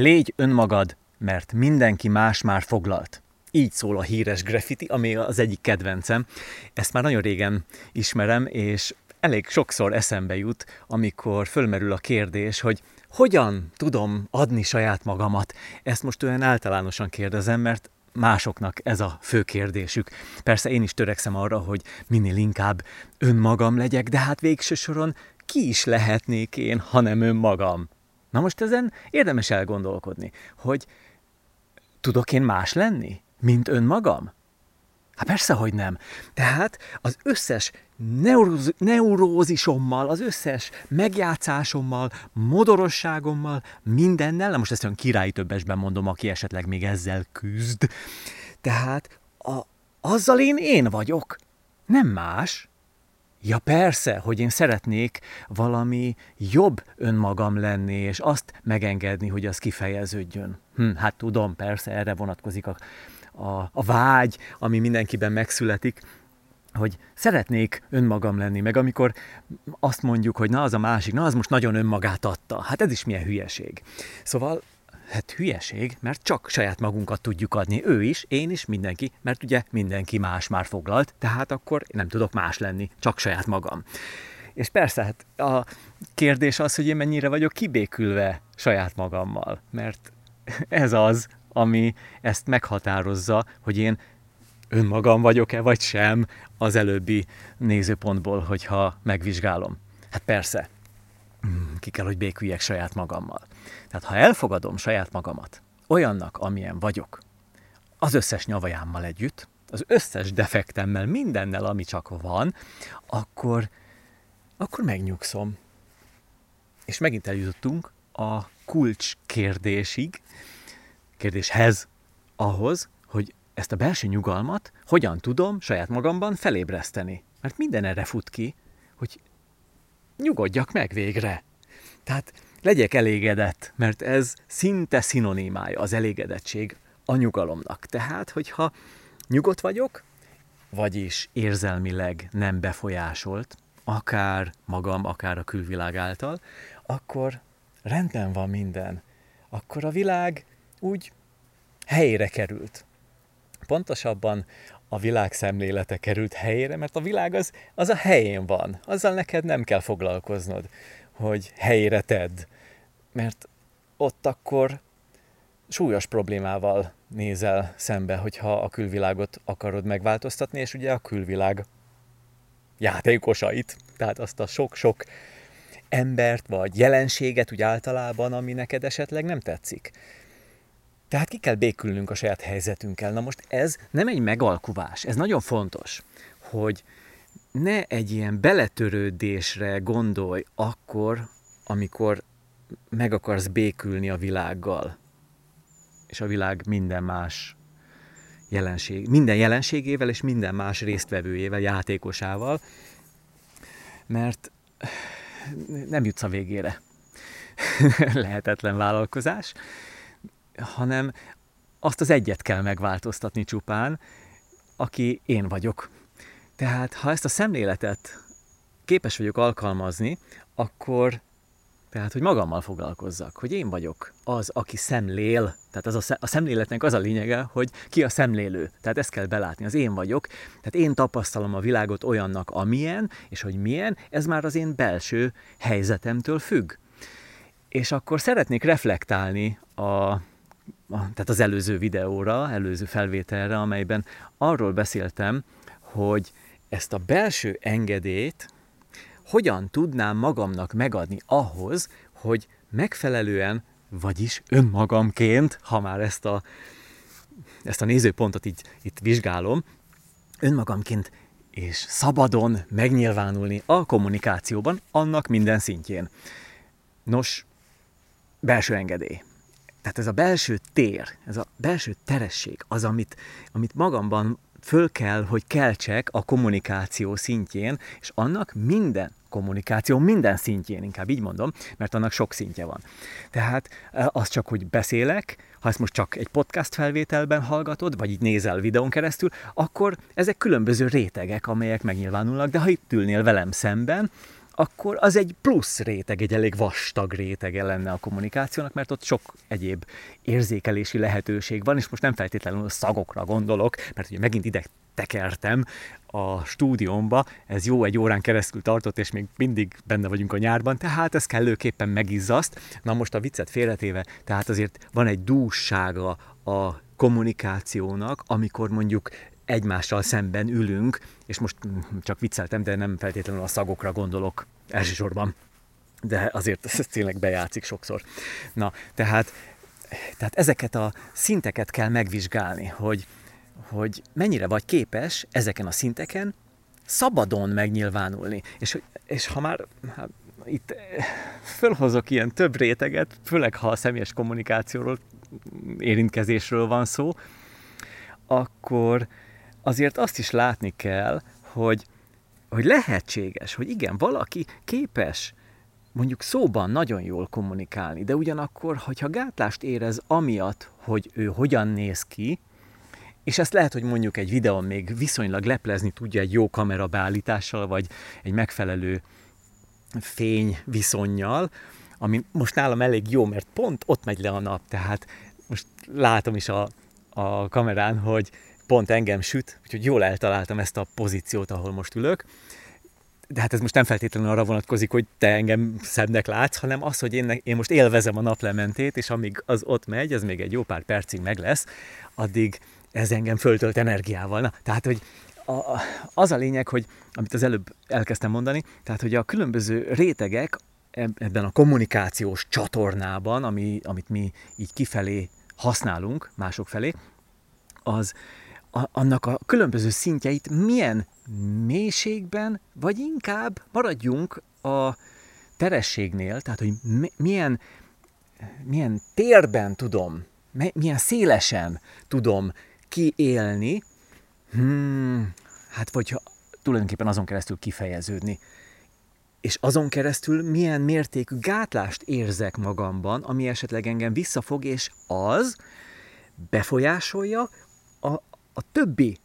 Légy önmagad, mert mindenki más már foglalt. Így szól a híres graffiti, ami az egyik kedvencem. Ezt már nagyon régen ismerem, és elég sokszor eszembe jut, amikor fölmerül a kérdés, hogy hogyan tudom adni saját magamat. Ezt most olyan általánosan kérdezem, mert másoknak ez a fő kérdésük. Persze én is törekszem arra, hogy minél inkább önmagam legyek, de hát végső soron ki is lehetnék én, ha nem önmagam. Na most ezen érdemes elgondolkodni, hogy tudok én más lenni, mint önmagam? Hát persze, hogy nem. Tehát az összes neurózisommal, az összes megjátszásommal, modorosságommal, mindennel, na most ezt olyan királyi többesben mondom, aki esetleg még ezzel küzd, tehát azzal én vagyok, nem más. Ja persze, hogy én szeretnék valami jobb önmagam lenni, és azt megengedni, hogy az kifejeződjön. Hát tudom, persze, erre vonatkozik a vágy, ami mindenkiben megszületik, hogy szeretnék önmagam lenni, meg amikor azt mondjuk, hogy na az a másik, na az most nagyon önmagát adta. Hát ez is milyen hülyeség. Szóval, hát hülyeség, mert csak saját magunkat tudjuk adni. Ő is, én is, mindenki, mert ugye mindenki más már foglalt, tehát akkor nem tudok más lenni, csak saját magam. És persze, hát a kérdés az, hogy én mennyire vagyok kibékülve saját magammal, mert ez az, ami ezt meghatározza, hogy én önmagam vagyok-e, vagy sem az előbbi nézőpontból, hogyha megvizsgálom. Hát persze, ki kell, hogy béküljek saját magammal. Tehát ha elfogadom saját magamat, olyannak, amilyen vagyok, az összes nyavajámmal együtt, az összes defektemmel, mindennel, ami csak van, akkor megnyugszom. És megint eljutottunk a kulcskérdéshez, ahhoz, hogy ezt a belső nyugalmat hogyan tudom saját magamban felébreszteni. Mert minden erre fut ki, hogy nyugodjak meg végre. Tehát legyek elégedett, mert ez szinte szinonimája az elégedettség a nyugalomnak. Tehát, hogyha nyugodt vagyok, vagyis érzelmileg nem befolyásolt, akár magam, akár a külvilág által, akkor rendben van minden. Akkor a világ úgy helyére került. Pontosabban a világszemlélete került helyére, mert a világ az a helyén van. Azzal neked nem kell foglalkoznod, hogy helyére tedd. Mert ott akkor súlyos problémával nézel szembe, hogyha a külvilágot akarod megváltoztatni, és ugye a külvilág játékosait, tehát azt a sok-sok embert vagy jelenséget úgy általában, ami neked esetleg nem tetszik. Tehát ki kell békülnünk a saját helyzetünkkel. Na most ez nem egy megalkuvás, ez nagyon fontos, hogy ne egy ilyen beletörődésre gondolj akkor, amikor meg akarsz békülni a világgal, és a világ minden más jelenségével és minden más résztvevőjével, játékosával, mert nem jutsz a végére. Lehetetlen vállalkozás, hanem azt az egyet kell megváltoztatni csupán, aki én vagyok. Tehát, ha ezt a szemléletet képes vagyok alkalmazni, akkor, tehát, hogy magammal foglalkozzak, hogy én vagyok az, aki szemlél, tehát az a szemléletnek az a lényege, hogy ki a szemlélő. Tehát ezt kell belátni, az én vagyok, tehát én tapasztalom a világot olyannak, amilyen, és hogy milyen, ez már az én belső helyzetemtől függ. És akkor szeretnék reflektálni tehát az előző videóra, előző felvételre, amelyben arról beszéltem, hogy ezt a belső engedélyt hogyan tudnám magamnak megadni ahhoz, hogy megfelelően, vagyis önmagamként, ha már ezt a nézőpontot itt vizsgálom, önmagamként és szabadon megnyilvánulni a kommunikációban, annak minden szintjén. Nos, belső engedély. Tehát ez a belső tér, ez a belső teresség, az, amit magamban föl kell, hogy keltsek a kommunikáció szintjén, és annak minden szintjén, inkább így mondom, mert annak sok szintje van. Tehát az csak, hogy beszélek, ha ezt most csak egy podcast felvételben hallgatod, vagy így nézel videón keresztül, akkor ezek különböző rétegek, amelyek megnyilvánulnak, de ha itt ülnél velem szemben, akkor az egy plusz réteg, egy elég vastag rétege lenne a kommunikációnak, mert ott sok egyéb érzékelési lehetőség van, és most nem feltétlenül a szagokra gondolok, mert ugye megint ide tekertem a stúdiómba, ez jó egy órán keresztül tartott, és még mindig benne vagyunk a nyárban, tehát ez kellőképpen megizzaszt. Na most a viccet félretéve, tehát azért van egy dússága a kommunikációnak, amikor mondjuk egymással szemben ülünk, és most csak vicceltem, de nem feltétlenül a szagokra gondolok elsősorban. De azért ez tényleg bejátszik sokszor. Na, tehát ezeket a szinteket kell megvizsgálni, hogy mennyire vagy képes ezeken a szinteken szabadon megnyilvánulni. És ha már itt fölhozok ilyen több réteget, főleg ha a személyes kommunikációról, érintkezésről van szó, akkor azért azt is látni kell, hogy lehetséges, hogy igen, valaki képes mondjuk szóban nagyon jól kommunikálni, de ugyanakkor, hogyha gátlást érez amiatt, hogy ő hogyan néz ki, és ezt lehet, hogy mondjuk egy videón még viszonylag leplezni tudja egy jó kamerabeállítással, vagy egy megfelelő fényviszonnyal, ami most nálam elég jó, mert pont ott megy le a nap, tehát most látom is a kamerán, hogy pont engem süt, úgyhogy jól eltaláltam ezt a pozíciót, ahol most ülök. De hát ez most nem feltétlenül arra vonatkozik, hogy te engem szebbnek látsz, hanem az, hogy én most élvezem a naplementét, és amíg az ott megy, ez még egy jó pár percig meg lesz, addig ez engem föltölt energiával. Na, tehát, hogy az a lényeg, hogy amit az előbb elkezdtem mondani, tehát, hogy a különböző rétegek ebben a kommunikációs csatornában, amit mi így kifelé használunk mások felé, annak a különböző szintjeit milyen mélységben, vagy inkább maradjunk a terességnél, tehát hogy milyen térben tudom, milyen szélesen tudom kiélni, hát vagy tulajdonképpen azon keresztül kifejeződni. És azon keresztül milyen mértékű gátlást érzek magamban, ami esetleg engem visszafog, és az befolyásolja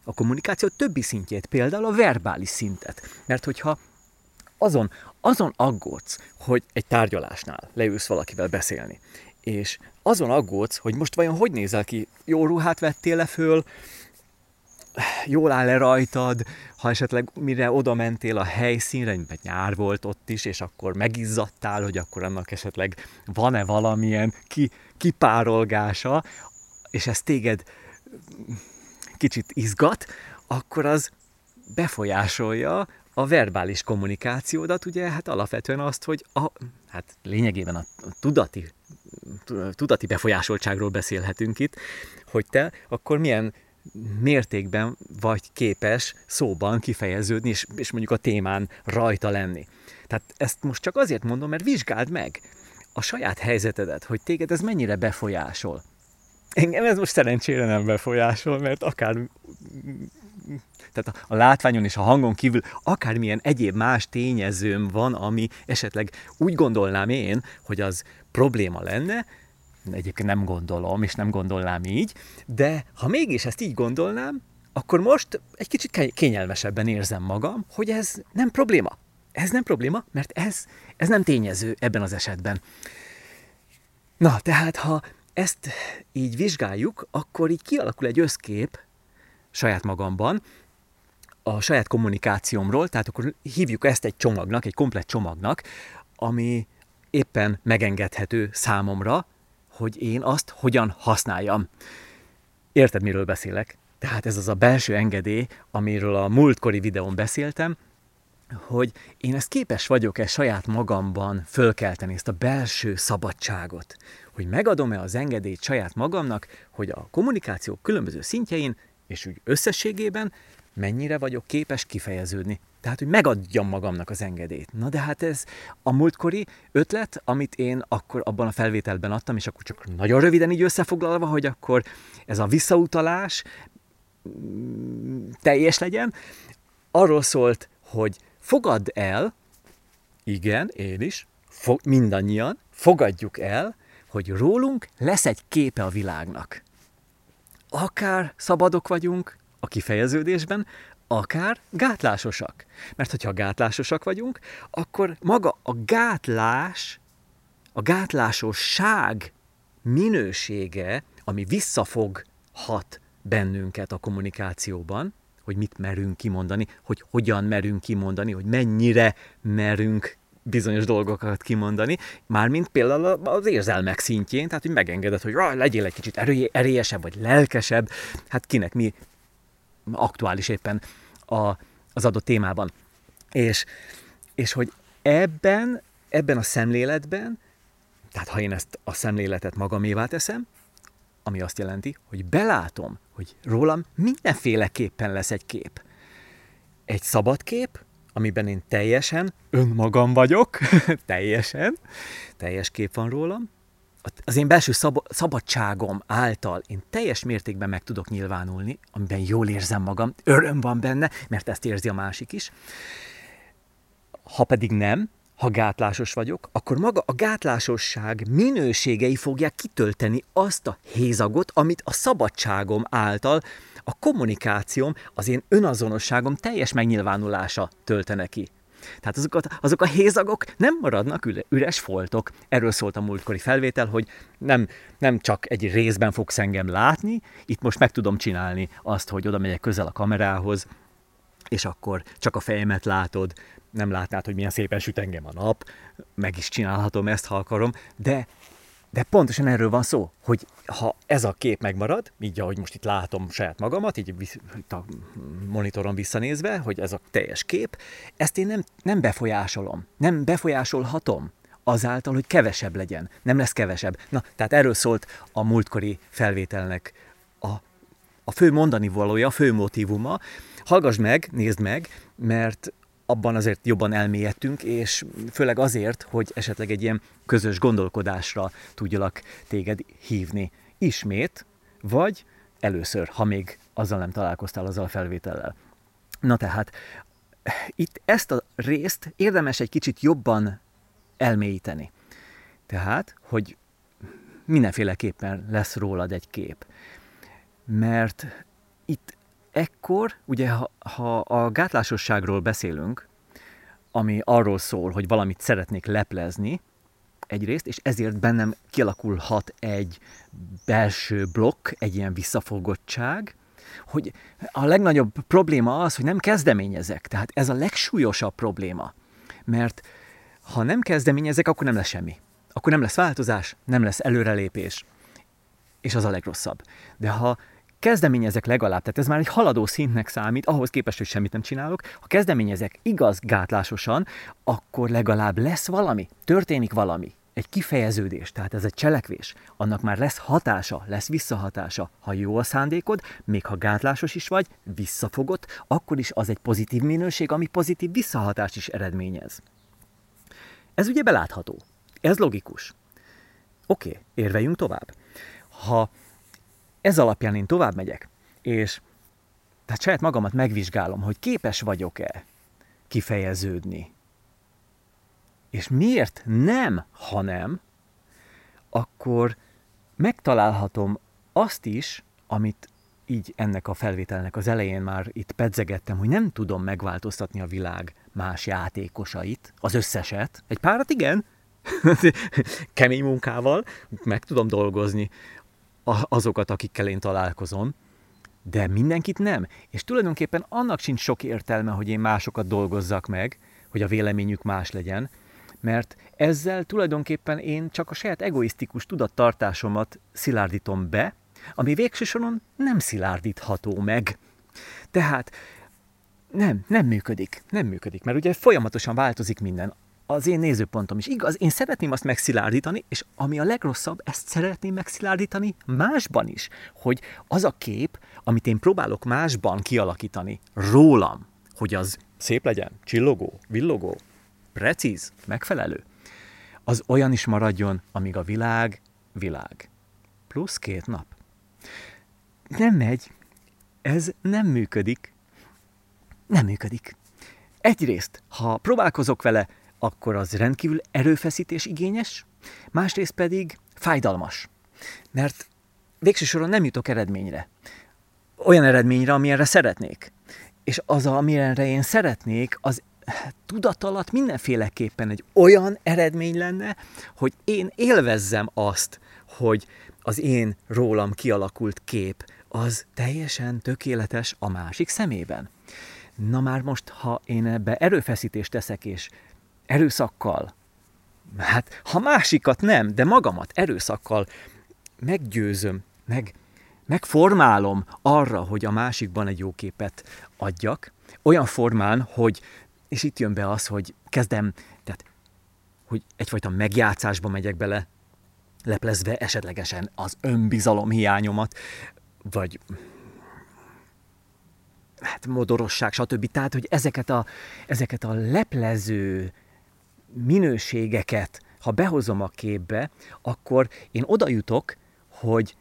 a kommunikáció többi szintjét, például a verbális szintet. Mert hogyha azon aggódsz, hogy egy tárgyalásnál leülsz valakivel beszélni, és azon aggódsz, hogy most vajon hogy nézel ki, jó ruhát vettél-e föl, jól áll-e rajtad, ha esetleg mire oda mentél a helyszínre, mert nyár volt ott is, és akkor megizzadtál, hogy akkor annak esetleg van-e valamilyen kipárolgása, és ez téged kicsit izgat, akkor az befolyásolja a verbális kommunikációdat, ugye hát alapvetően azt, hogy hát lényegében a tudati befolyásoltságról beszélhetünk itt, hogy te akkor milyen mértékben vagy képes szóban kifejeződni, és mondjuk a témán rajta lenni. Tehát ezt most csak azért mondom, mert vizsgáld meg a saját helyzetedet, hogy téged ez mennyire befolyásol. Engem ez most szerencsére nem befolyásol, mert akár tehát a látványon és a hangon kívül akármilyen egyéb más tényezőm van, ami esetleg úgy gondolnám én, hogy az probléma lenne, egyébként nem gondolom, és nem gondolnám így, de ha mégis ezt így gondolnám, akkor most egy kicsit kényelmesebben érzem magam, hogy ez nem probléma. Ez nem probléma, mert ez nem tényező ebben az esetben. Na, tehát ha ezt így vizsgáljuk, akkor így kialakul egy összkép saját magamban, a saját kommunikációmról, tehát akkor hívjuk ezt egy csomagnak, egy komplett csomagnak, ami éppen megengedhető számomra, hogy én azt hogyan használjam. Érted, miről beszélek? Tehát ez az a belső engedély, amiről a múltkori videón beszéltem, hogy én ezt képes vagyok-e saját magamban fölkelteni, ezt a belső szabadságot, hogy megadom-e az engedélyt saját magamnak, hogy a kommunikáció különböző szintjein és úgy összességében mennyire vagyok képes kifejeződni. Tehát, hogy megadjam magamnak az engedélyt. Na de hát ez a múltkori ötlet, amit én akkor abban a felvételben adtam, és akkor csak nagyon röviden így összefoglalva, hogy akkor ez a visszautalás teljes legyen. Arról szólt, hogy fogadd el, igen, én is, mindannyian fogadjuk el, hogy rólunk lesz egy képe a világnak. Akár szabadok vagyunk a kifejeződésben, akár gátlásosak. Mert hogyha gátlásosak vagyunk, akkor maga a gátlás, a gátlásosság minősége, ami visszafoghat bennünket a kommunikációban, hogy mit merünk kimondani, hogy hogyan merünk kimondani, hogy mennyire merünk bizonyos dolgokat kimondani, mármint például az érzelmek szintjén, tehát hogy megengedett, hogy legyél egy kicsit erélyesebb, vagy lelkesebb, hát kinek mi aktuális éppen az adott témában. És hogy ebben a szemléletben, tehát ha én ezt a szemléletet magamévá teszem, ami azt jelenti, hogy belátom, hogy rólam mindenféleképpen lesz egy kép. Egy szabad kép, amiben én teljesen önmagam vagyok, teljes kép van rólam. Az én belső szabadságom által én teljes mértékben meg tudok nyilvánulni, amiben jól érzem magam, öröm van benne, mert ezt érzi a másik is. Ha pedig nem, ha gátlásos vagyok, akkor maga a gátlásosság minőségei fogják kitölteni azt a hézagot, amit a szabadságom által a kommunikációm, az én önazonosságom teljes megnyilvánulása töltene ki. Tehát azok a hézagok nem maradnak üres foltok. Erről szólt a múltkori felvétel, hogy nem csak egy részben fogsz engem látni, itt most meg tudom csinálni azt, hogy oda megyek közel a kamerához, és akkor csak a fejemet látod, nem látnád, hogy milyen szépen süt engem a nap, meg is csinálhatom ezt, ha akarom, de pontosan erről van szó, hogy ha ez a kép megmarad, így ahogy most itt látom saját magamat, így a monitoron visszanézve, hogy ez a teljes kép, ezt én nem befolyásolom, nem befolyásolhatom azáltal, hogy kevesebb legyen, nem lesz kevesebb. Na, tehát erről szólt a múltkori felvételnek a fő mondani valója, a fő motívuma. Hallgass meg, nézd meg, mert abban azért jobban elmélyedtünk, és főleg azért, hogy esetleg egy ilyen közös gondolkodásra tudjalak téged hívni ismét, vagy először, ha még azzal nem találkoztál, azzal a felvétellel. Na tehát, itt ezt a részt érdemes egy kicsit jobban elmélyíteni. Tehát, hogy mindenféleképpen lesz rólad egy kép. Mert itt ekkor, ugye, ha a gátlásosságról beszélünk, ami arról szól, hogy valamit szeretnék leplezni egyrészt, és ezért bennem kialakulhat egy belső blokk, egy ilyen visszafogottság, hogy a legnagyobb probléma az, hogy nem kezdeményezek. Tehát ez a legsúlyosabb probléma. Mert ha nem kezdeményezek, akkor nem lesz semmi. Akkor nem lesz változás, nem lesz előrelépés. És az a legrosszabb. De ha kezdeményezek legalább, tehát ez már egy haladó szintnek számít, ahhoz képest, hogy semmit nem csinálok. Ha kezdeményezek igaz gátlásosan, akkor legalább lesz valami, történik valami, egy kifejeződés, tehát ez egy cselekvés. Annak már lesz hatása, lesz visszahatása. Ha jó a szándékod, még ha gátlásos is vagy, visszafogott, akkor is az egy pozitív minőség, ami pozitív visszahatást is eredményez. Ez ugye belátható. Ez logikus. Oké, érveljünk tovább. Ha ez alapján én tovább megyek, és tehát saját magamat megvizsgálom, hogy képes vagyok-e kifejeződni. És miért nem, ha nem, akkor megtalálhatom azt is, amit így ennek a felvételnek az elején már itt pedzegettem, hogy nem tudom megváltoztatni a világ más játékosait, az összeset. Egy párat igen, kemény munkával meg tudom dolgozni azokat, akikkel én találkozom, de mindenkit nem. És tulajdonképpen annak sincs sok értelme, hogy én másokat dolgozzak meg, hogy a véleményük más legyen, mert ezzel tulajdonképpen én csak a saját egoisztikus tudattartásomat szilárdítom be, ami végső soron nem szilárdítható meg. Tehát nem működik, mert ugye folyamatosan változik minden. Az én nézőpontom is igaz, én szeretném azt megszilárdítani, és ami a legrosszabb, ezt szeretném megszilárdítani másban is, hogy az a kép, amit én próbálok másban kialakítani rólam, hogy az szép legyen, csillogó, villogó, precíz, megfelelő, az olyan is maradjon, amíg a világ. Plusz 2 nap. Nem megy, ez nem működik. Egyrészt, ha próbálkozok vele, akkor az rendkívül erőfeszítés igényes, másrészt pedig fájdalmas. Mert végső soron nem jutok eredményre. Olyan eredményre, amilyenre szeretnék. és az, amire én szeretnék, az tudat alatt mindenféleképpen egy olyan eredmény lenne, hogy én élvezzem azt, hogy az én rólam kialakult kép az teljesen tökéletes a másik szemében. Na már most, ha én ebbe erőfeszítést teszek, és erőszakkal, hát ha másikat nem, de magamat erőszakkal meggyőzöm, megformálom arra, hogy a másikban egy jó képet adjak, olyan formán, hogy, és itt jön be az, hogy kezdem, tehát, hogy egyfajta megjátszásba megyek bele, leplezve esetlegesen az önbizalom hiányomat, vagy hát modorosság, stb. Tehát, hogy ezeket a leplező minőségeket, ha behozom a képbe, akkor én oda jutok, hogy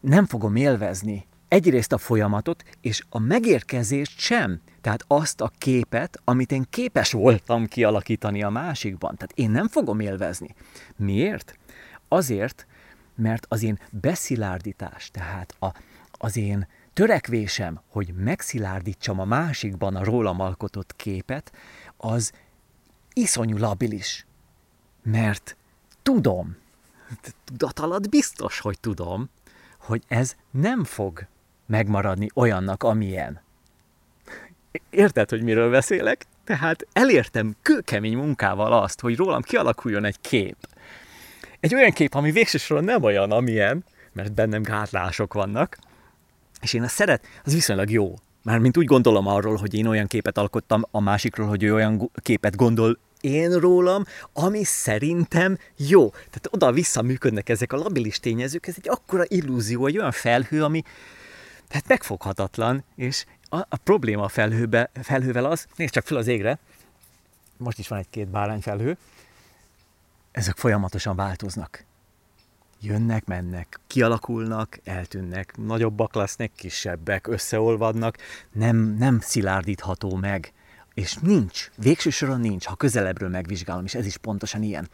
nem fogom élvezni egyrészt a folyamatot, és a megérkezést sem. Tehát azt a képet, amit én képes voltam kialakítani a másikban. Tehát én nem fogom élvezni. Miért? Azért, mert az én beszilárdítás, tehát az én törekvésem, hogy megszilárdítsam a másikban a rólam alkotott képet, az iszonyú labilis. Mert tudom, tudat alatt biztos, hogy tudom, hogy ez nem fog megmaradni olyannak, amilyen. Érted, hogy miről beszélek? Tehát elértem kőkemény munkával azt, hogy rólam kialakuljon egy kép. Egy olyan kép, ami végsősorban nem olyan, amilyen, mert bennem gátlások vannak, és én azt az viszonylag jó. Mármint úgy gondolom arról, hogy én olyan képet alkottam a másikról, hogy ő olyan képet gondol én rólam, ami szerintem jó. Tehát oda-vissza működnek ezek a labilis tényezők, ez egy akkora illúzió, egy olyan felhő, ami hát megfoghatatlan, és a probléma a felhővel az, nézd csak fel az égre, most is van egy-két bárányfelhő, ezek folyamatosan változnak. Jönnek, mennek, kialakulnak, eltűnnek, nagyobbak lesznek, kisebbek, összeolvadnak, nem szilárdítható meg. És nincs, végső soron nincs, ha közelebbről megvizsgálom, és ez is pontosan ilyen.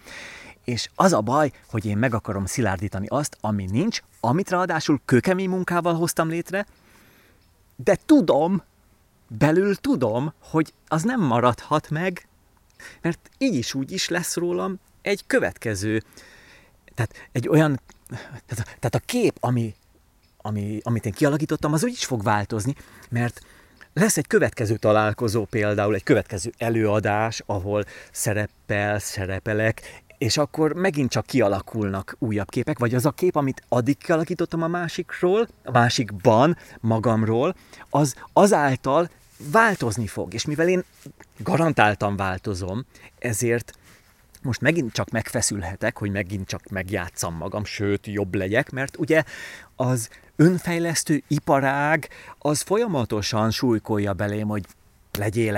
És az a baj, hogy én meg akarom szilárdítani azt, ami nincs, amit ráadásul kőkemény munkával hoztam létre, de tudom, belül tudom, hogy az nem maradhat meg, mert így is úgy is lesz rólam egy következő, tehát egy olyan, tehát a kép, amit én kialakítottam, az úgy is fog változni, mert lesz egy következő találkozó például, egy következő előadás, ahol szerepelek, és akkor megint csak kialakulnak újabb képek, vagy az a kép, amit addig kialakítottam a másikban, magamról, az azáltal változni fog. És mivel én garantáltan változom, ezért most megint csak megfeszülhetek, hogy megint csak megjátszam magam, sőt, jobb legyek, mert ugye az önfejlesztő iparág az folyamatosan súlykolja belém, hogy legyél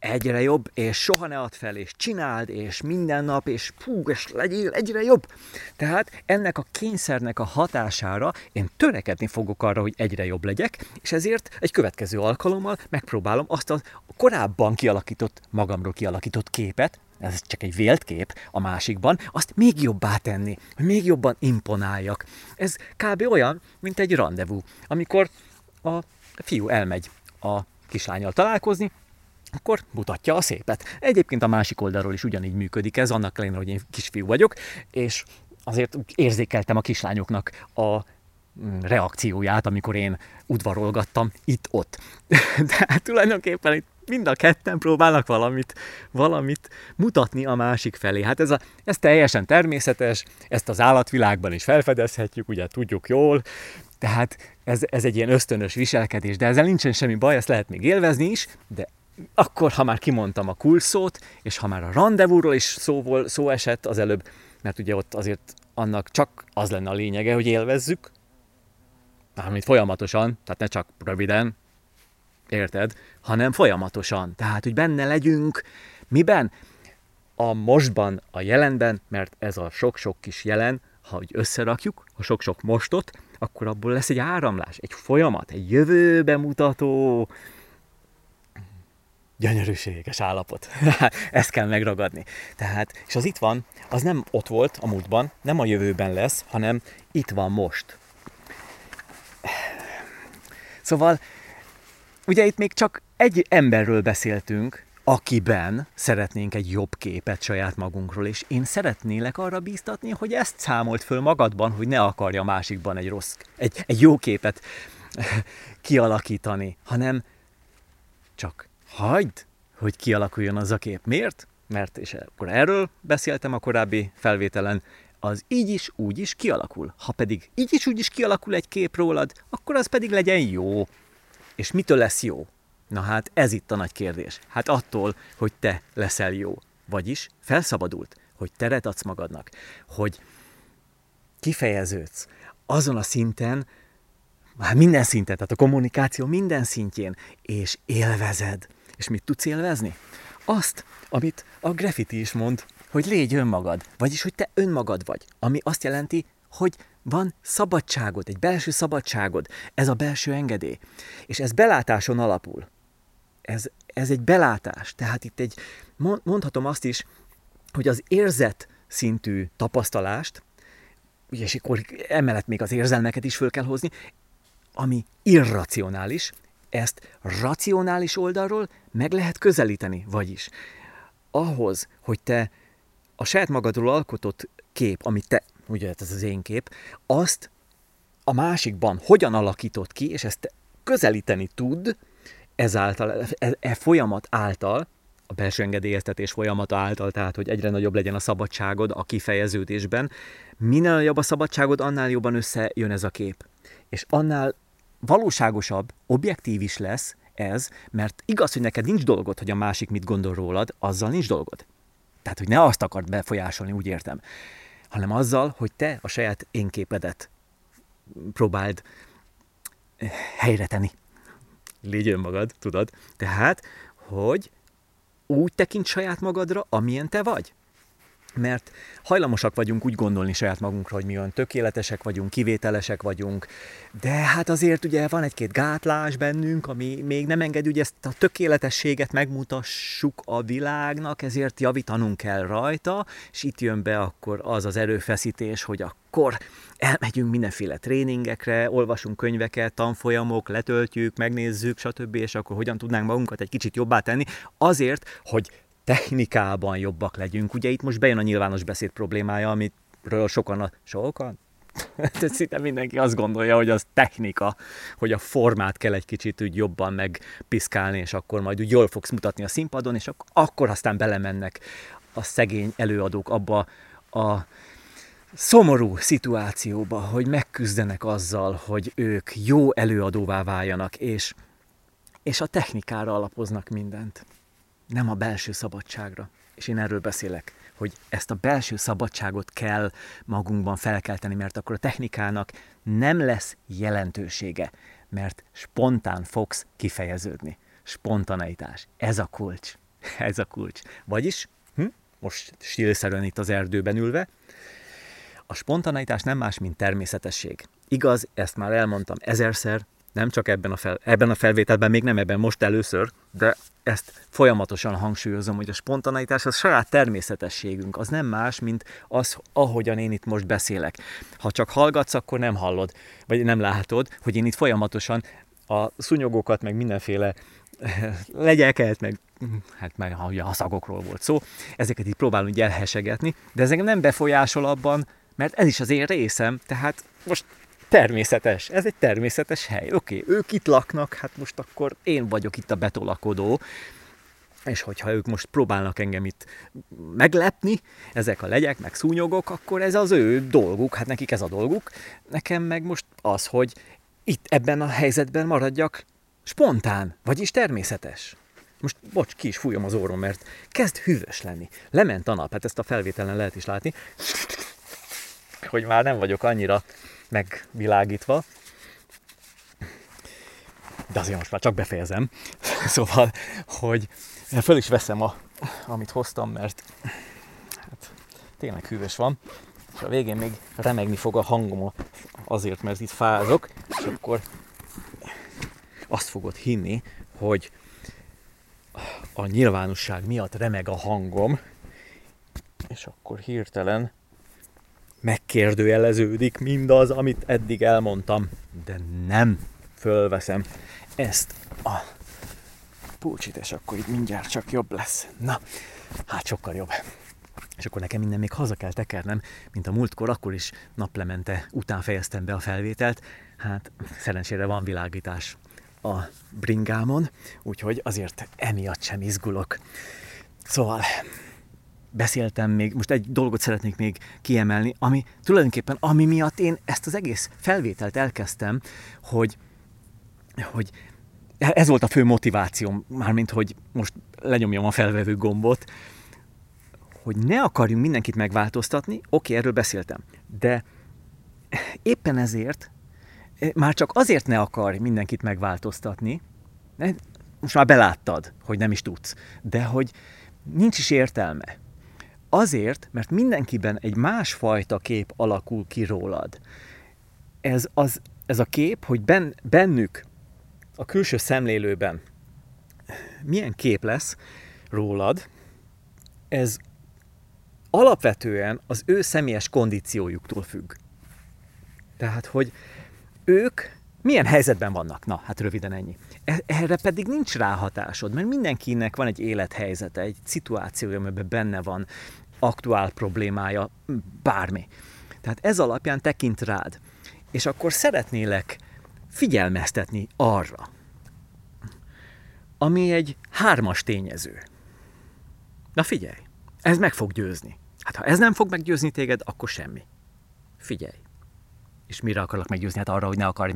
egyre jobb, és soha ne add fel, és csináld, és minden nap, és és legyél egyre jobb. Tehát ennek a kényszernek a hatására én törekedni fogok arra, hogy egyre jobb legyek, és ezért egy következő alkalommal megpróbálom azt a korábban kialakított, magamról kialakított képet, ez csak egy vélt kép a másikban, azt még jobbá tenni, hogy még jobban imponáljak. Ez kb. Olyan, mint egy randevú. Amikor a fiú elmegy a kislánnyal találkozni, akkor mutatja a szépet. Egyébként a másik oldalról is ugyanígy működik ez, annak ellenére, hogy én kisfiú vagyok, és azért érzékeltem a kislányoknak a reakcióját, amikor én udvarolgattam itt-ott. De hát tulajdonképpen itt mind a ketten próbálnak valamit mutatni a másik felé. Hát ez teljesen természetes, ezt az állatvilágban is felfedezhetjük, ugye tudjuk jól, tehát ez egy ilyen ösztönös viselkedés, de ezzel nincsen semmi baj, ezt lehet még élvezni is, de akkor, ha már kimondtam a kulcsszót, és ha már a randevúról is szó esett az előbb, mert ugye ott azért annak csak az lenne a lényege, hogy élvezzük, mármint folyamatosan, tehát ne csak röviden, érted? Hanem folyamatosan. Tehát, hogy benne legyünk. Miben? A mostban, a jelenben, mert ez a sok-sok kis jelen, ha úgy összerakjuk, a sok-sok mostot, akkor abból lesz egy áramlás, egy folyamat, egy jövőbe mutató gyönyörűséges állapot. Ezt kell megragadni. Tehát, és az itt van, az nem ott volt a múltban, nem a jövőben lesz, hanem itt van most. Szóval Ugye itt még csak egy emberről beszéltünk, akiben szeretnénk egy jobb képet saját magunkról, és én szeretnélek arra bíztatni, hogy ezt számolt föl magadban, hogy ne akarja másikban egy rossz, egy jó képet kialakítani, hanem csak hagyd, hogy kialakuljon az a kép. Miért? Mert, és akkor erről beszéltem a korábbi felvételen, az így is, úgy is kialakul. Ha pedig így is, úgy is kialakul egy kép rólad, akkor az pedig legyen jó. És mitől lesz jó? Na hát ez itt a nagy kérdés. Hát attól, hogy te leszel jó. Vagyis felszabadult, hogy teret adsz magadnak, hogy kifejeződsz azon a szinten, már minden szinten, tehát a kommunikáció minden szintjén, és élvezed. És mit tudsz élvezni? Azt, amit a graffiti is mond, hogy légy önmagad, vagyis, hogy te önmagad vagy, ami azt jelenti, hogy van szabadságod, egy belső szabadságod, ez a belső engedély, és ez belátáson alapul. Ez egy belátás, tehát itt egy, mondhatom azt is, hogy az érzet szintű tapasztalást, és akkor emellett még az érzelmeket is föl kell hozni, ami irracionális, ezt racionális oldalról meg lehet közelíteni, vagyis ahhoz, hogy te a saját magadról alkotott kép, amit te, ugye ez az én kép, azt a másikban hogyan alakítod ki, és ezt közelíteni tud ezáltal, e folyamat által, a belső engedélyeztetés folyamata által, tehát hogy egyre nagyobb legyen a szabadságod a kifejeződésben, minél nagyobb a szabadságod, annál jobban összejön ez a kép. És annál valóságosabb, objektív is lesz ez, mert igaz, hogy neked nincs dolgod, hogy a másik mit gondol rólad, azzal nincs dolgod. Tehát, hogy ne azt akart befolyásolni, úgy értem, hanem azzal, hogy te a saját énképedet próbáld helyre tenni. Légy önmagad, tudod? Tehát, hogy úgy tekints saját magadra, amilyen te vagy. Mert hajlamosak vagyunk úgy gondolni saját magunkra, hogy mi olyan tökéletesek vagyunk, kivételesek vagyunk, de hát azért ugye van egy-két gátlás bennünk, ami még nem engedi, hogy ezt a tökéletességet megmutassuk a világnak, ezért javítanunk kell rajta, és itt jön be akkor az az erőfeszítés, hogy akkor elmegyünk mindenféle tréningekre, olvasunk könyveket, tanfolyamok, letöltjük, megnézzük, stb. És akkor hogyan tudnánk magunkat egy kicsit jobbá tenni, azért, hogy technikában jobbak legyünk. Ugye itt most bejön a nyilvános beszéd problémája, amiről sokan? Szinte mindenki azt gondolja, hogy az technika, hogy a formát kell egy kicsit úgy jobban megpiszkálni, és akkor majd úgy jól fogsz mutatni a színpadon, és akkor aztán belemennek a szegény előadók abba a szomorú szituációba, hogy megküzdenek azzal, hogy ők jó előadóvá váljanak, és a technikára alapoznak mindent. Nem a belső szabadságra. És én erről beszélek, hogy ezt a belső szabadságot kell magunkban felkelteni, mert akkor a technikának nem lesz jelentősége, mert spontán fogsz kifejeződni. Spontaneitás. Ez a kulcs. Ez a kulcs. Vagyis, most stílszerűen itt az erdőben ülve, a spontaneitás nem más, mint természetesség. Igaz, ezt már elmondtam ezerszer, nem csak ebben a felvételben, még nem ebben, most először, de ezt folyamatosan hangsúlyozom, hogy a spontaneitás az saját természetességünk, az nem más, mint az, ahogyan én itt most beszélek. Ha csak hallgatsz, akkor nem hallod, vagy nem látod, hogy én itt folyamatosan a szúnyogokat, meg mindenféle legyeket, meg hát már ugye a szagokról volt szó, ezeket így próbálom így elhesegetni, de ez engem nem befolyásol abban, mert ez is az én részem, tehát most... Természetes, ez egy természetes hely. Oké, ők itt laknak, hát most akkor én vagyok itt a betolakodó, és hogyha ők most próbálnak engem itt meglepni, ezek a legyek, meg szúnyogok, akkor ez az ő dolguk, hát nekik ez a dolguk, nekem meg most az, hogy itt ebben a helyzetben maradjak spontán, vagyis természetes. Most bocs, ki is fújom az orrom, mert kezd hűvös lenni. Lement a nap, hát ezt a felvételen lehet is látni, hogy már nem vagyok annyira megvilágítva. De azért most már csak befejezem. Szóval, hogy föl is veszem, amit hoztam, mert hát, tényleg hűvös van. És a végén még remegni fog a hangom azért, mert itt fázok. És akkor azt fogod hinni, hogy a nyilvánosság miatt remeg a hangom. És akkor hirtelen megkérdőjeleződik mindaz, amit eddig elmondtam. De nem, fölveszem ezt a pulcsit, és akkor így mindjárt csak jobb lesz. Na, hát sokkal jobb. És akkor nekem minden még haza kell tekernem, mint a múltkor, akkor is naplemente után fejeztem be a felvételt. Hát szerencsére van világítás a bringámon, úgyhogy azért emiatt sem izgulok. Szóval beszéltem még, most egy dolgot szeretnék még kiemelni, ami tulajdonképpen ami miatt én ezt az egész felvételt elkezdtem, hogy ez volt a fő motivációm, mármint, hogy most lenyomjam a felvevő gombot, hogy ne akarjunk mindenkit megváltoztatni, oké, erről beszéltem, de éppen ezért, már csak azért ne akarj mindenkit megváltoztatni, most már beláttad, hogy nem is tudsz, de hogy nincs is értelme. Azért, mert mindenkiben egy másfajta kép alakul ki rólad. Ez a kép, hogy bennük, a külső szemlélőben milyen kép lesz rólad, ez alapvetően az ő személyes kondíciójuktól függ. Tehát, hogy ők milyen helyzetben vannak? Na, hát röviden ennyi. Erre pedig nincs ráhatásod, mert mindenkinek van egy élethelyzete, egy szituációja, amiben benne van aktuál problémája, bármi. Tehát ez alapján tekint rád. És akkor szeretnélek figyelmeztetni arra, ami egy 3-as tényező. Na figyelj, ez meg fog győzni. Hát ha ez nem fog meggyőzni téged, akkor semmi. Figyelj. És mire akarlak meggyőzni? Hát arra, hogy ne akarj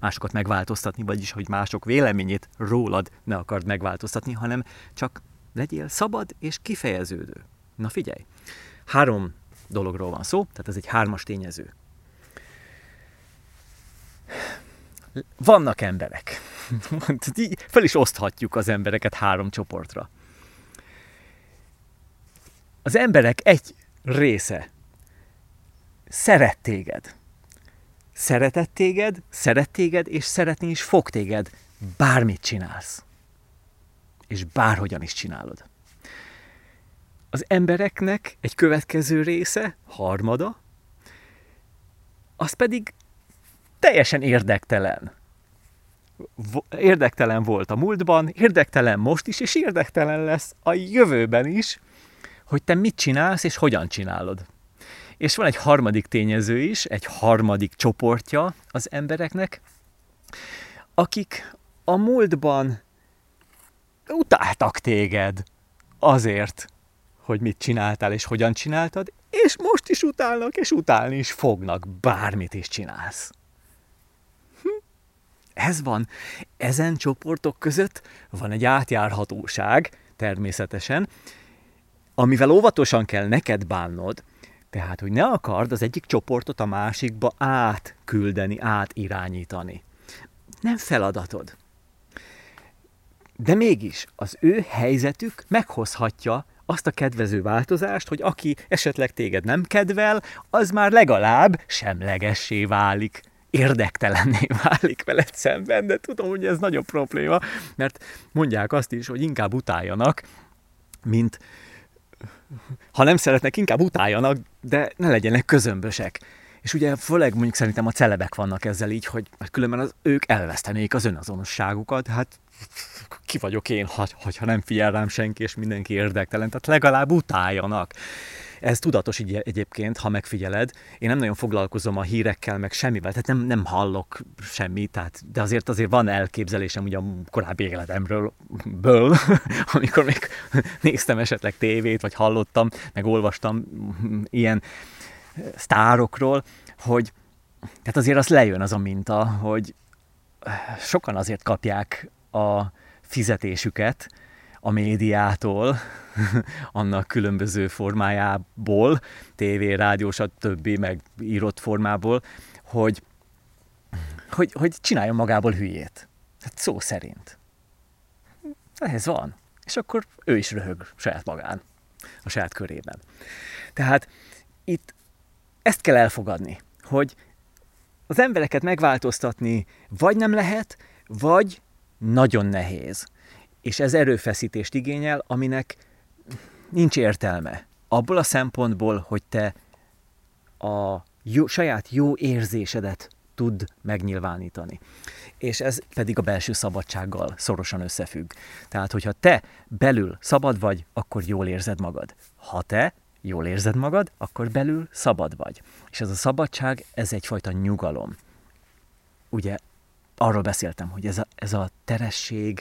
másokat megváltoztatni, vagyis, hogy mások véleményét rólad ne akard megváltoztatni, hanem csak legyél szabad és kifejeződő. Na figyelj, 3 dologról van szó, tehát ez egy 3-as tényező. Vannak emberek. Fel is oszthatjuk az embereket 3 csoportra. Az emberek egy része szeret téged, és szeretni is fog téged, bármit csinálsz. És bárhogyan is csinálod. Az embereknek egy következő része, 1/3, az pedig teljesen érdektelen. Érdektelen volt a múltban, érdektelen most is, és érdektelen lesz a jövőben is, hogy te mit csinálsz, és hogyan csinálod. És van egy 3. tényező is, egy 3. csoportja az embereknek, akik a múltban utáltak téged azért, hogy mit csináltál és hogyan csináltad, és most is utálnak, és utálni is fognak, bármit is csinálsz. Ez van. Ezen csoportok között van egy átjárhatóság, természetesen, amivel óvatosan kell neked bánnod, tehát, hogy ne akard az egyik csoportot a másikba átküldeni, átirányítani. Nem feladatod. De mégis az ő helyzetük meghozhatja azt a kedvező változást, hogy aki esetleg téged nem kedvel, az már legalább semlegessé válik, érdektelenné válik veled szemben, de tudom, hogy ez nagyobb probléma, mert mondják azt is, hogy inkább utáljanak, mint... Ha nem szeretnek, inkább utáljanak, de ne legyenek közömbösek. És ugye főleg mondjuk szerintem a celebek vannak ezzel így, hogy különben ők elvesztenék az önazonosságukat, hát ki vagyok én, ha nem figyel rám senki, és mindenki érdektelen, tehát legalább utáljanak. Ez tudatos így egyébként, ha megfigyeled. Én nem nagyon foglalkozom a hírekkel, meg semmivel, tehát nem hallok semmit, tehát, de azért van elképzelésem ugye a korábbi életemről, amikor még néztem esetleg tévét, vagy hallottam, meg olvastam ilyen sztárokról, hogy tehát azért az lejön az a minta, hogy sokan azért kapják a fizetésüket, a médiától, annak különböző formájából, tévé, rádió, stb., meg írott formából, hogy csináljon magából hülyét. Hát szó szerint. Ez van. És akkor ő is röhög saját magán, a saját körében. Tehát itt ezt kell elfogadni, hogy az embereket megváltoztatni vagy nem lehet, vagy nagyon nehéz. És ez erőfeszítést igényel, aminek nincs értelme. Abból a szempontból, hogy te a saját jó érzésedet tud megnyilvánítani. És ez pedig a belső szabadsággal szorosan összefügg. Tehát, hogyha te belül szabad vagy, akkor jól érzed magad. Ha te jól érzed magad, akkor belül szabad vagy. És ez a szabadság, ez egyfajta nyugalom. Ugye arról beszéltem, hogy ez a teresség,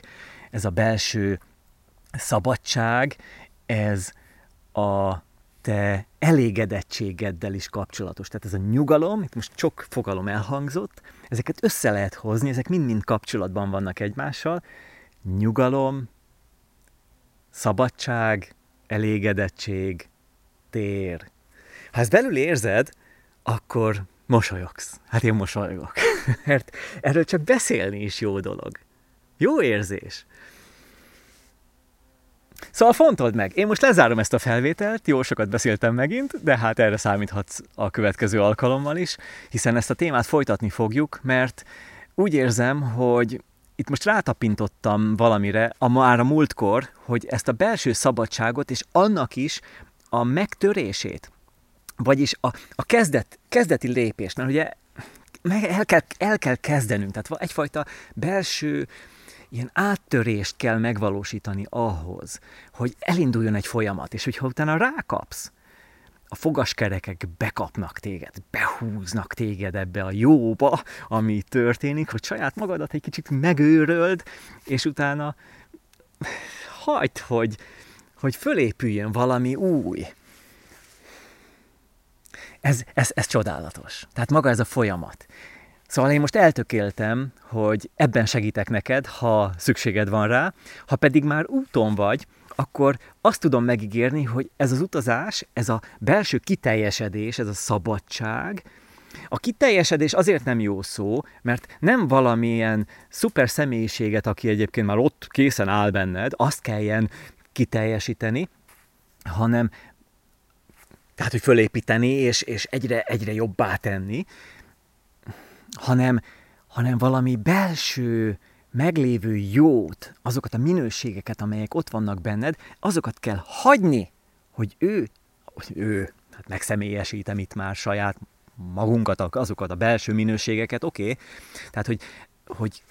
ez a belső szabadság, ez a te elégedettségeddel is kapcsolatos. Tehát ez a nyugalom, itt most sok fogalom elhangzott, ezeket össze lehet hozni, ezek mind-mind kapcsolatban vannak egymással. Nyugalom, szabadság, elégedettség, tér. Ha ezt belül érzed, akkor mosolyogsz. Hát én mosolyogok. Mert erről csak beszélni is jó dolog. Jó érzés. Szóval fontold meg, én most lezárom ezt a felvételt, jó sokat beszéltem megint, de hát erre számíthatsz a következő alkalommal is, hiszen ezt a témát folytatni fogjuk, mert úgy érzem, hogy itt most rátapintottam valamire, már a múltkor, hogy ezt a belső szabadságot és annak is a megtörését, vagyis a kezdeti lépést, mert ugye el kell kezdenünk, tehát egyfajta belső ilyen áttörést kell megvalósítani ahhoz, hogy elinduljon egy folyamat, és hogyha utána rákapsz, a fogaskerekek bekapnak téged, behúznak téged ebbe a jóba, ami történik, hogy saját magadat egy kicsit megőröld, és utána hagyd, hogy fölépüljön valami új. Ez csodálatos. Tehát maga ez a folyamat. Szóval én most eltökéltem, hogy ebben segítek neked, ha szükséged van rá, ha pedig már úton vagy, akkor azt tudom megígérni, hogy ez az utazás, ez a belső kiteljesedés, ez a szabadság. A kiteljesedés azért nem jó szó, mert nem valamilyen szuper személyiséget, aki egyébként már ott készen áll benned, azt kelljen kiteljesíteni, hanem tehát, hogy fölépíteni és egyre jobbá tenni, hanem valami belső, meglévő jót, azokat a minőségeket, amelyek ott vannak benned, azokat kell hagyni, hogy hát megszemélyesítem itt már saját magunkat, azokat a belső minőségeket, oké. Tehát, hogy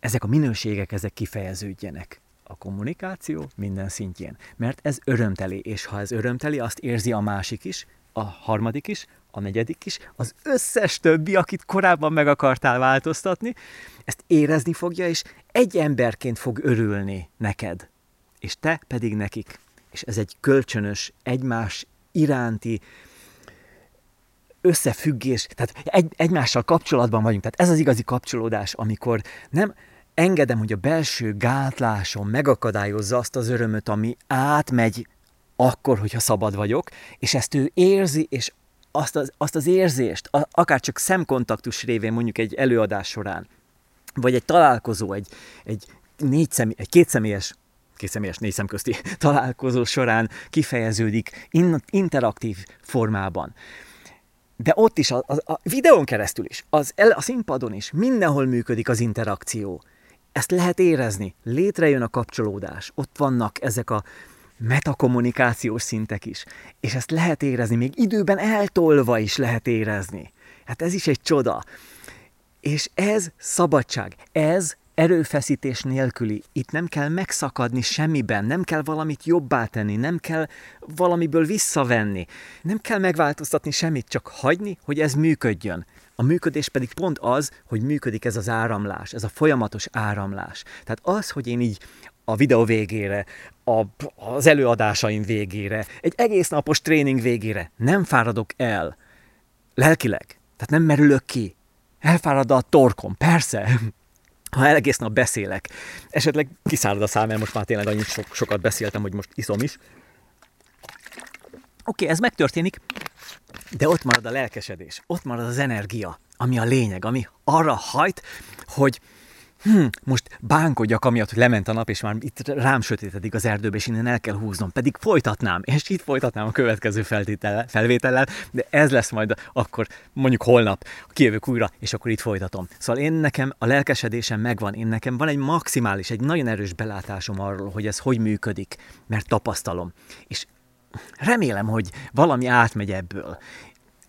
ezek a minőségek, ezek kifejeződjenek. A kommunikáció minden szintjén. Mert ez örömteli, és ha ez örömteli, azt érzi a másik is, a harmadik is, a negyedik is, az összes többi, akit korábban meg akartál változtatni, ezt érezni fogja, és egy emberként fog örülni neked, és te pedig nekik. És ez egy kölcsönös, egymás iránti összefüggés, tehát egymással kapcsolatban vagyunk, tehát ez az igazi kapcsolódás, amikor nem engedem, hogy a belső gátlásom megakadályozza azt az örömöt, ami átmegy akkor, hogyha szabad vagyok, és ezt ő érzi, és azt az érzést, akár csak szemkontaktus révén mondjuk egy előadás során, vagy egy találkozó, egy kétszemélyes, négyszemközti találkozó során kifejeződik interaktív formában. De ott is, a videón keresztül is, a színpadon is, mindenhol működik az interakció. Ezt lehet érezni. Létrejön a kapcsolódás. Ott vannak ezek a metakommunikációs szintek is. És ezt lehet érezni, még időben eltolva is lehet érezni. Hát ez is egy csoda. És ez szabadság. Ez erőfeszítés nélküli. Itt nem kell megszakadni semmiben, nem kell valamit jobbá tenni, nem kell valamiből visszavenni, nem kell megváltoztatni semmit, csak hagyni, hogy ez működjön. A működés pedig pont az, hogy működik ez az áramlás, ez a folyamatos áramlás. Tehát az, hogy én így a videó végére, az előadásaim végére, egy egész napos tréning végére nem fáradok el lelkileg, tehát nem merülök ki. Elfárad a torkom, persze, ha egész nap beszélek, esetleg kiszárad a szám, mert most már tényleg annyit sokat beszéltem, hogy most iszom is. Oké, ez megtörténik, de ott marad a lelkesedés, ott marad az energia, ami a lényeg, ami arra hajt, hogy most bánkodjak amiatt, hogy lement a nap, és már itt rám sötétedik az erdőbe, és innen el kell húznom, pedig folytatnám, és itt folytatnám a következő felvétellel, de ez lesz majd akkor mondjuk holnap, kijövök újra, és akkor itt folytatom. Szóval én nekem a lelkesedésem megvan, én nekem van egy maximális, egy nagyon erős belátásom arról, hogy ez hogy működik, mert tapasztalom. És remélem, hogy valami átmegy ebből.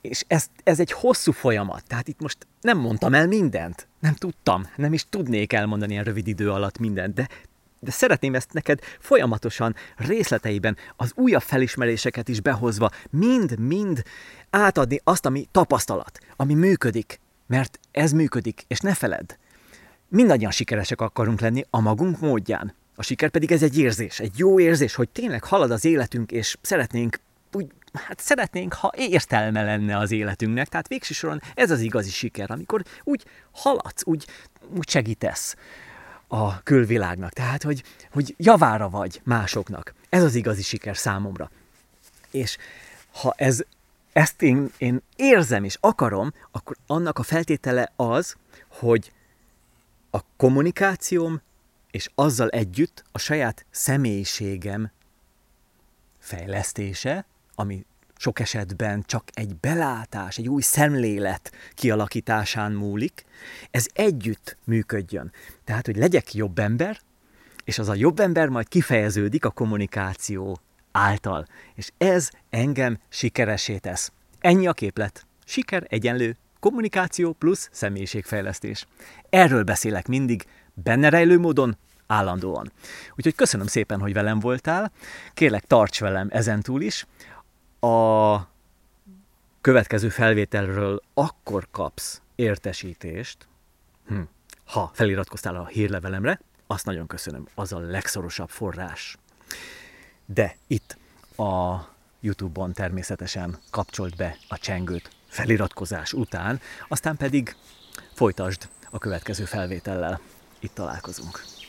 És ez egy hosszú folyamat, tehát itt most nem mondtam el mindent, nem tudtam, nem is tudnék elmondani ilyen rövid idő alatt mindent, de szeretném ezt neked folyamatosan, részleteiben, az újabb felismeréseket is behozva, mind-mind átadni azt, ami tapasztalat, ami működik, mert ez működik, és ne feledd. Mindannyian sikeresek akarunk lenni a magunk módján. A siker pedig ez egy érzés, egy jó érzés, hogy tényleg halad az életünk, és szeretnénk, ha értelme lenne az életünknek, tehát végső soron ez az igazi siker, amikor úgy haladsz, úgy segítesz a külvilágnak, tehát hogy javára vagy másoknak. Ez az igazi siker számomra. És ha ezt én érzem és akarom, akkor annak a feltétele az, hogy a kommunikációm és azzal együtt a saját személyiségem fejlesztése, ami sok esetben csak egy belátás, egy új szemlélet kialakításán múlik, ez együtt működjön. Tehát, hogy legyek jobb ember, és az a jobb ember majd kifejeződik a kommunikáció által. És ez engem sikeressé tesz. Ennyi a képlet. Siker egyenlő kommunikáció plusz személyiségfejlesztés. Erről beszélek mindig, benne rejlő módon, állandóan. Úgyhogy köszönöm szépen, hogy velem voltál. Kérlek, tarts velem ezentúl is. A következő felvételről akkor kapsz értesítést, ha feliratkoztál a hírlevelemre, azt nagyon köszönöm, az a legszorosabb forrás. De itt a YouTube-on természetesen kapcsold be a csengőt feliratkozás után, aztán pedig folytasd a következő felvétellel. Itt találkozunk.